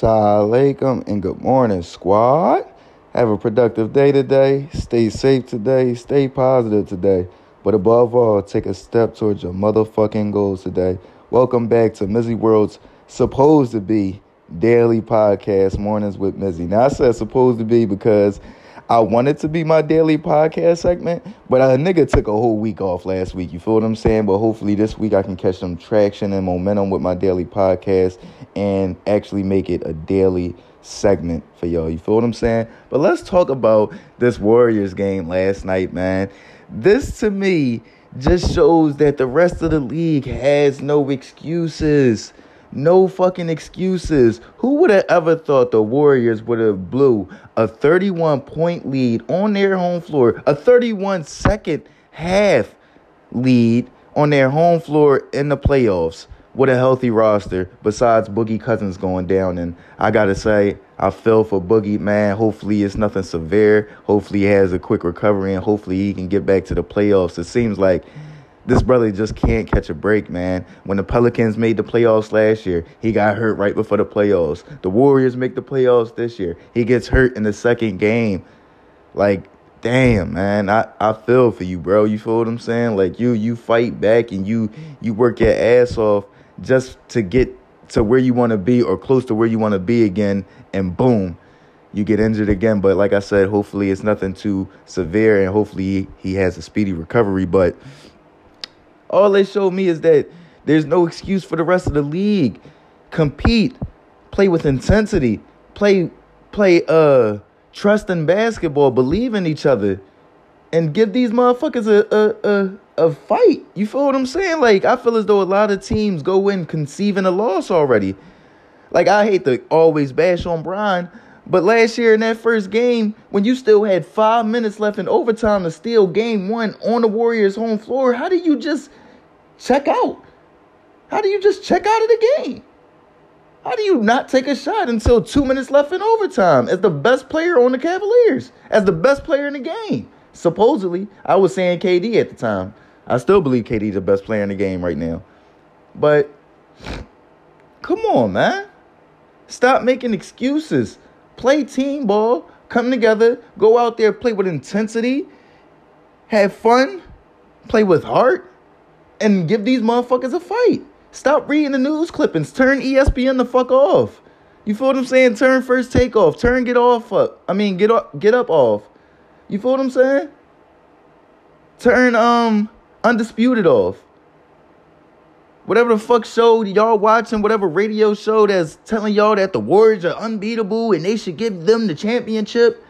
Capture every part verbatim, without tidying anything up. Assalamualaikum and good morning, squad. Have a productive day today. Stay safe today. Stay positive today. But above all, take a step towards your motherfucking goals today. Welcome back to Mizzy World's supposed to be daily podcast, Mornings with Mizzy. Now, I said supposed to be because I wanted to be my daily podcast segment, but a nigga took a whole week off last week. You feel what I'm saying? But hopefully this week I can catch some traction and momentum with my daily podcast and actually make it a daily segment for y'all. You feel what I'm saying? But let's talk about this Warriors game last night, man. This, to me, just shows that the rest of the league has no excuses. No fucking excuses. Who would have ever thought the Warriors would have blew a thirty-one point lead on their home floor, a thirty-one second half lead on their home floor in the playoffs with a healthy roster besides Boogie Cousins going down? And I got to say, I feel for Boogie, man. Hopefully it's nothing severe. Hopefully he has a quick recovery and hopefully he can get back to the playoffs. It seems like this brother just can't catch a break, man. When the Pelicans made the playoffs last year, he got hurt right before the playoffs. The Warriors make the playoffs this year. He gets hurt in the second game. Like, damn, man. I, I feel for you, bro. You feel what I'm saying? Like, you you fight back and you you work your ass off just to get to where you want to be or close to where you want to be again, and boom, you get injured again. But like I said, hopefully it's nothing too severe and hopefully he has a speedy recovery. But all they showed me is that there's no excuse for the rest of the league. Compete, play with intensity, play, play, uh, trust in basketball, believe in each other, and give these motherfuckers a a a, a fight. You feel what I'm saying? Like, I feel as though a lot of teams go in conceiving a loss already. Like, I hate to always bash on Brian, but last year in that first game, when you still had five minutes left in overtime to steal game one on the Warriors' home floor, how do you just check out? How do you just check out of the game? How do you not take a shot until two minutes left in overtime as the best player on the Cavaliers, as the best player in the game? Supposedly, I was saying K D at the time. I still believe K D's the best player in the game right now. But come on, man. Stop making excuses. Play team ball, come together, go out there, play with intensity, have fun, play with heart, and give these motherfuckers a fight. Stop reading the news clippings. Turn E S P N the fuck off. You feel what I'm saying? Turn First Take off. Turn Get Off up. I mean, get up, get up off. You feel what I'm saying? Turn um Undisputed off. Whatever the fuck show y'all watching, whatever radio show that's telling y'all that the Warriors are unbeatable and they should give them the championship,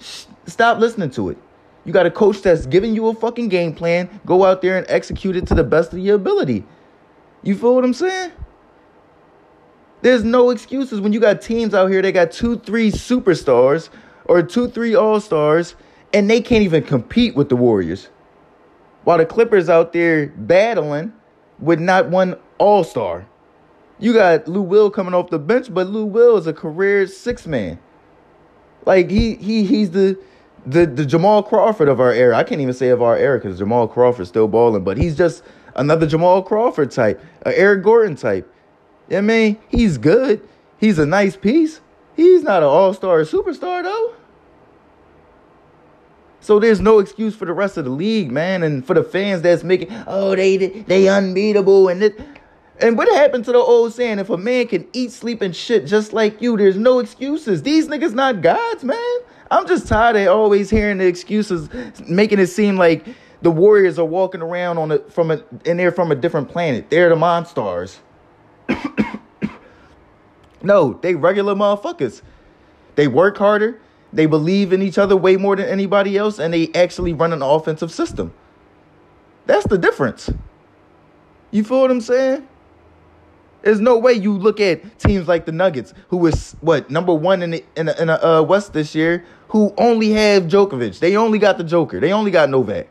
sh- stop listening to it. You got a coach that's giving you a fucking game plan. Go out there and execute it to the best of your ability. You feel what I'm saying? There's no excuses when you got teams out here that got two, three superstars or two, three all-stars, and they can't even compete with the Warriors. While the Clippers out there battling with not one all-star. You got Lou Will coming off the bench, but Lou Will is a career six-man. Like, he he he's the, the the Jamal Crawford of our era. I can't even say of our era because Jamal Crawford's still balling, but he's just another Jamal Crawford type, an Eric Gordon type. I mean, he's good. He's a nice piece. He's not an all-star or superstar, though. So there's no excuse for the rest of the league, man, and for the fans that's making, oh, they they unbeatable. And it, and what happened to the old saying, if a man can eat, sleep, and shit just like you, there's no excuses. These niggas not gods, man. I'm just tired of always hearing the excuses, making it seem like the Warriors are walking around on a, from a, and they're from a different planet. They're the Monstars. No, they regular motherfuckers. They work harder. They believe in each other way more than anybody else, and they actually run an offensive system. That's the difference. You feel what I'm saying? There's no way you look at teams like the Nuggets, who is, what, number one in the in the, in the uh, West this year, who only have Djokovic. They only got the Joker. They only got Novak.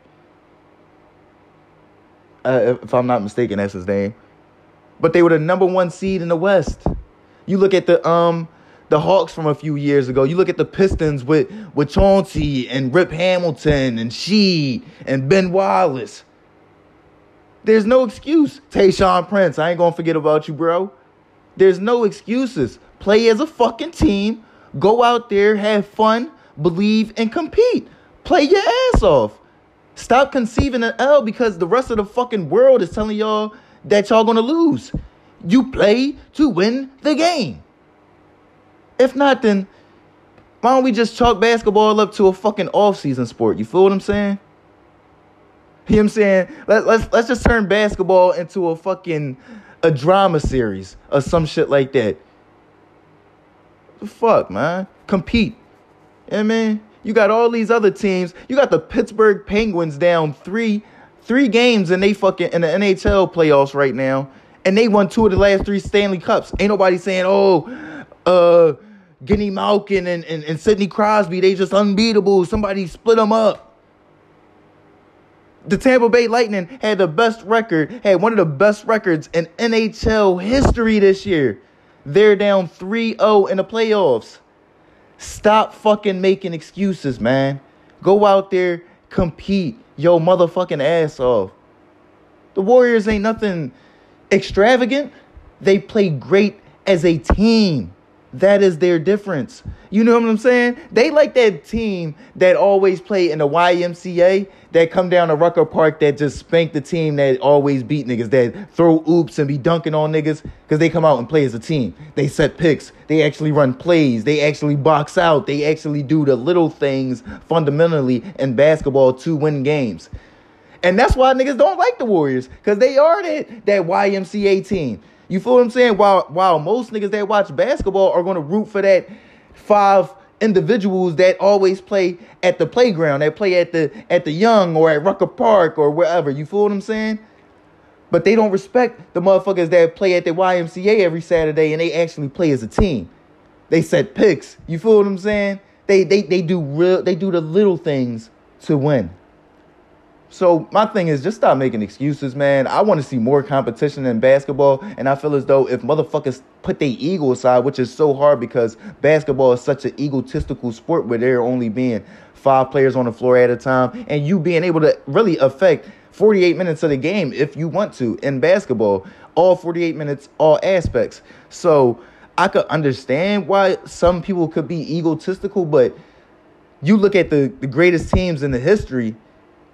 Uh, if I'm not mistaken, that's his name. But they were the number one seed in the West. You look at the um. the Hawks from a few years ago. You look at the Pistons with, with Chauncey and Rip Hamilton and Sheed and Ben Wallace. There's no excuse. Tayshaun Prince, I ain't going to forget about you, bro. There's no excuses. play as a fucking team, go out there, have fun, believe, and compete. Play your ass off. Stop conceiving an L because the rest of the fucking world is telling y'all that y'all gonna lose. You play to win the game. If not, then why don't we just chalk basketball up to a fucking off-season sport? You feel what I'm saying? You know what I'm saying? Let, let's, let's just turn basketball into a fucking a drama series or some shit like that. The fuck, man? Compete. You know what I mean? You got all these other teams. You got the Pittsburgh Penguins down three three games in they fucking in the N H L playoffs right now. And they won two of the last three Stanley Cups. Ain't nobody saying, oh, uh, Geno Malkin and, and, and Sidney Crosby, they just unbeatable. Somebody split them up. The Tampa Bay Lightning had the best record, had one of the best records in N H L history this year. They're down three oh in the playoffs. Stop fucking making excuses, man. Go out there, compete your motherfucking ass off. The Warriors ain't nothing extravagant. They play great as a team. That is their difference. You know what I'm saying? They like that team that always play in the Y M C A, that come down to Rucker Park, that just spank the team that always beat niggas, that throw oops and be dunking on niggas, because they come out and play as a team. They set picks. They actually run plays. They actually box out. They actually do the little things fundamentally in basketball to win games. And that's why niggas don't like the Warriors, because they are that, that Y M C A team. You feel what I'm saying? While while most niggas that watch basketball are going to root for that five individuals that always play at the playground, that play at the at the Young or at Rucker Park or wherever. You feel what I'm saying? But they don't respect the motherfuckers that play at the Y M C A every Saturday and they actually play as a team. They set picks. You feel what I'm saying? They they they do real. They do the little things to win. So my thing is just stop making excuses, man. I want to see more competition in basketball. And I feel as though if motherfuckers put their ego aside, which is so hard because basketball is such an egotistical sport where there are only being five players on the floor at a time. And you being able to really affect forty-eight minutes of the game if you want to in basketball. All forty-eight minutes, all aspects. So I could understand why some people could be egotistical. But you look at the, the greatest teams in the history.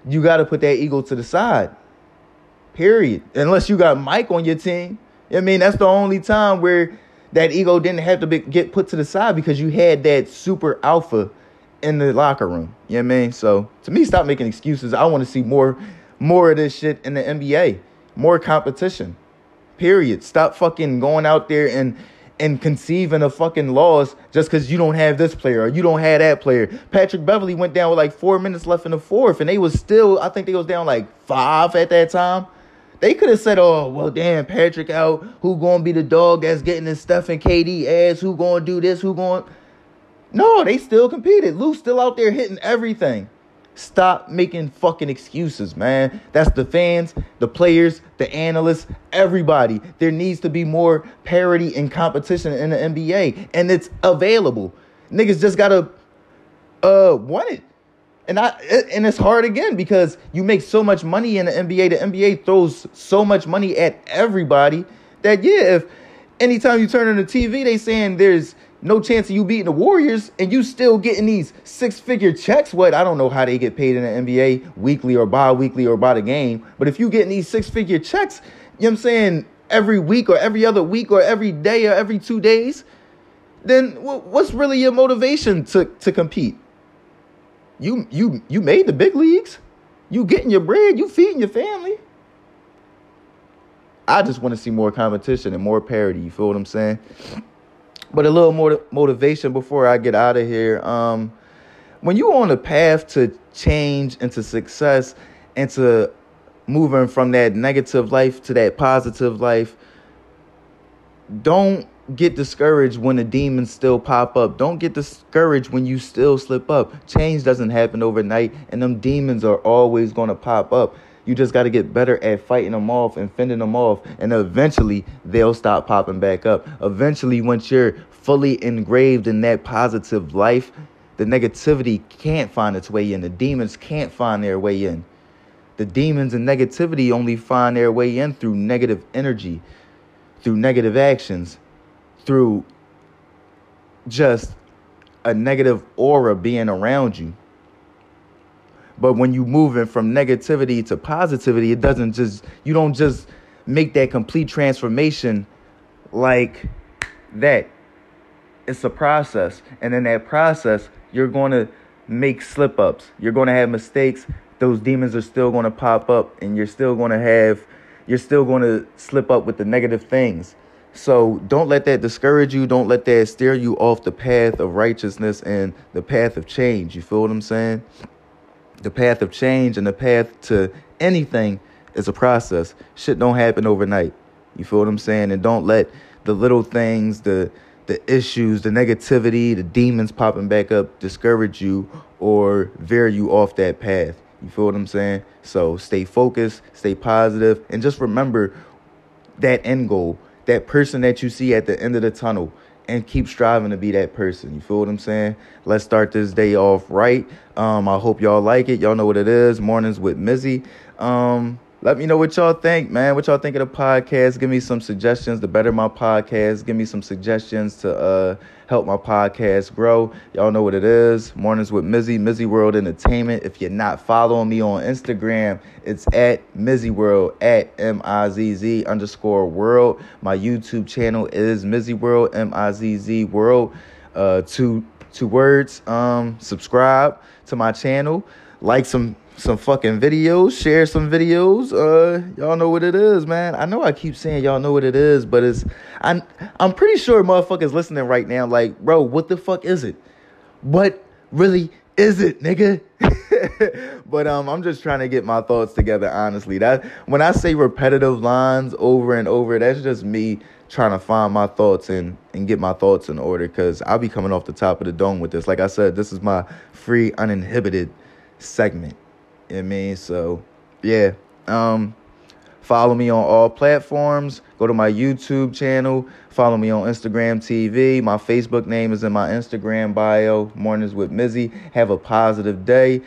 You got to put that ego to the side, period. Unless you got Mike on your team. I mean, that's the only time where that ego didn't have to be, get put to the side because you had that super alpha in the locker room. You know what I mean? So, to me, stop making excuses. I want to see more, more of this shit in the N B A. More competition, period. Stop fucking going out there and... and conceiving a fucking loss just because you don't have this player or you don't have that player. Patrick Beverly went down with like four minutes left in the fourth, and they was still, I think they was down like five at that time. They could have said, oh, well, damn, Patrick out. Who going to be the dog that's getting this Steph and K D ass? Who going to do this? Who going? No, they still competed. Lou's still out there hitting everything. Stop making fucking excuses, man. That's the fans, the players, the analysts, everybody. There needs to be more parity and competition in the N B A, and it's available. Niggas just gotta uh want it, and I and it's hard again because you make so much money in the N B A. The N B A throws so much money at everybody that yeah, if anytime you turn on the T V, they saying there's no chance of you beating the Warriors, and you still getting these six-figure checks. What? I don't know how they get paid in the N B A, weekly or bi-weekly or by the game. But if you getting these six-figure checks, you know what I'm saying, every week or every other week or every day or every two days, then what's really your motivation to, to compete? You you you made the big leagues. You getting your bread. You feeding your family. I just want to see more competition and more parity. You feel what I'm saying? But a little more motivation before I get out of here. Um, when you're on the path to change and to success and to moving from that negative life to that positive life, don't get discouraged when the demons still pop up. Don't get discouraged when you still slip up. Change doesn't happen overnight, and them demons are always going to pop up. You just got to get better at fighting them off and fending them off. And eventually, they'll stop popping back up. Eventually, once you're fully engraved in that positive life, the negativity can't find its way in. The demons can't find their way in. The demons and negativity only find their way in through negative energy, through negative actions, through just a negative aura being around you. But when you moving from negativity to positivity, it doesn't just, you don't just make that complete transformation like that. It's a process. And in that process, you're going to make slip-ups. You're going to have mistakes. Those demons are still going to pop up, and you're still going to have, you're still going to slip up with the negative things. So don't let that discourage you. Don't let that steer you off the path of righteousness and the path of change. You feel what I'm saying? The path of change and the path to anything is a process. Shit don't happen overnight. You feel what I'm saying? And don't let the little things, the the issues, the negativity, the demons popping back up discourage you or veer you off that path. You feel what I'm saying? So stay focused, stay positive, and just remember that end goal, that person that you see at the end of the tunnel, and keep striving to be that person. You feel what I'm saying? Let's start this day off right. Um, I hope y'all like it. Y'all know what it is. Mornings with Mizzy. Um, let me know what y'all think, man. What y'all think of the podcast? Give me some suggestions to better my podcast. Give me some suggestions to uh, help my podcast grow. Y'all know what it is. Mornings with Mizzy, Mizzy World Entertainment. If you're not following me on Instagram, it's at Mizzy World, at M I Z Z underscore world. My YouTube channel is Mizzy World, M I Z Z world. Uh, two, two words. Um, subscribe to my channel. Like some... Some fucking videos, share some videos. Uh, y'all know what it is, man. I know I keep saying y'all know what it is, but it's I'm I'm pretty sure motherfuckers listening right now, like, bro, what the fuck is it? What really is it, nigga? But um, I'm just trying to get my thoughts together, honestly. That when I say repetitive lines over and over, that's just me trying to find my thoughts and, and get my thoughts in order, because I'll be coming off the top of the dome with this. Like I said, this is my free, uninhibited segment. You know what I mean? So, yeah. Um, follow me on all platforms. Go to my YouTube channel. Follow me on Instagram T V. My Facebook name is in my Instagram bio, Mornings with Mizzy. Have a positive day.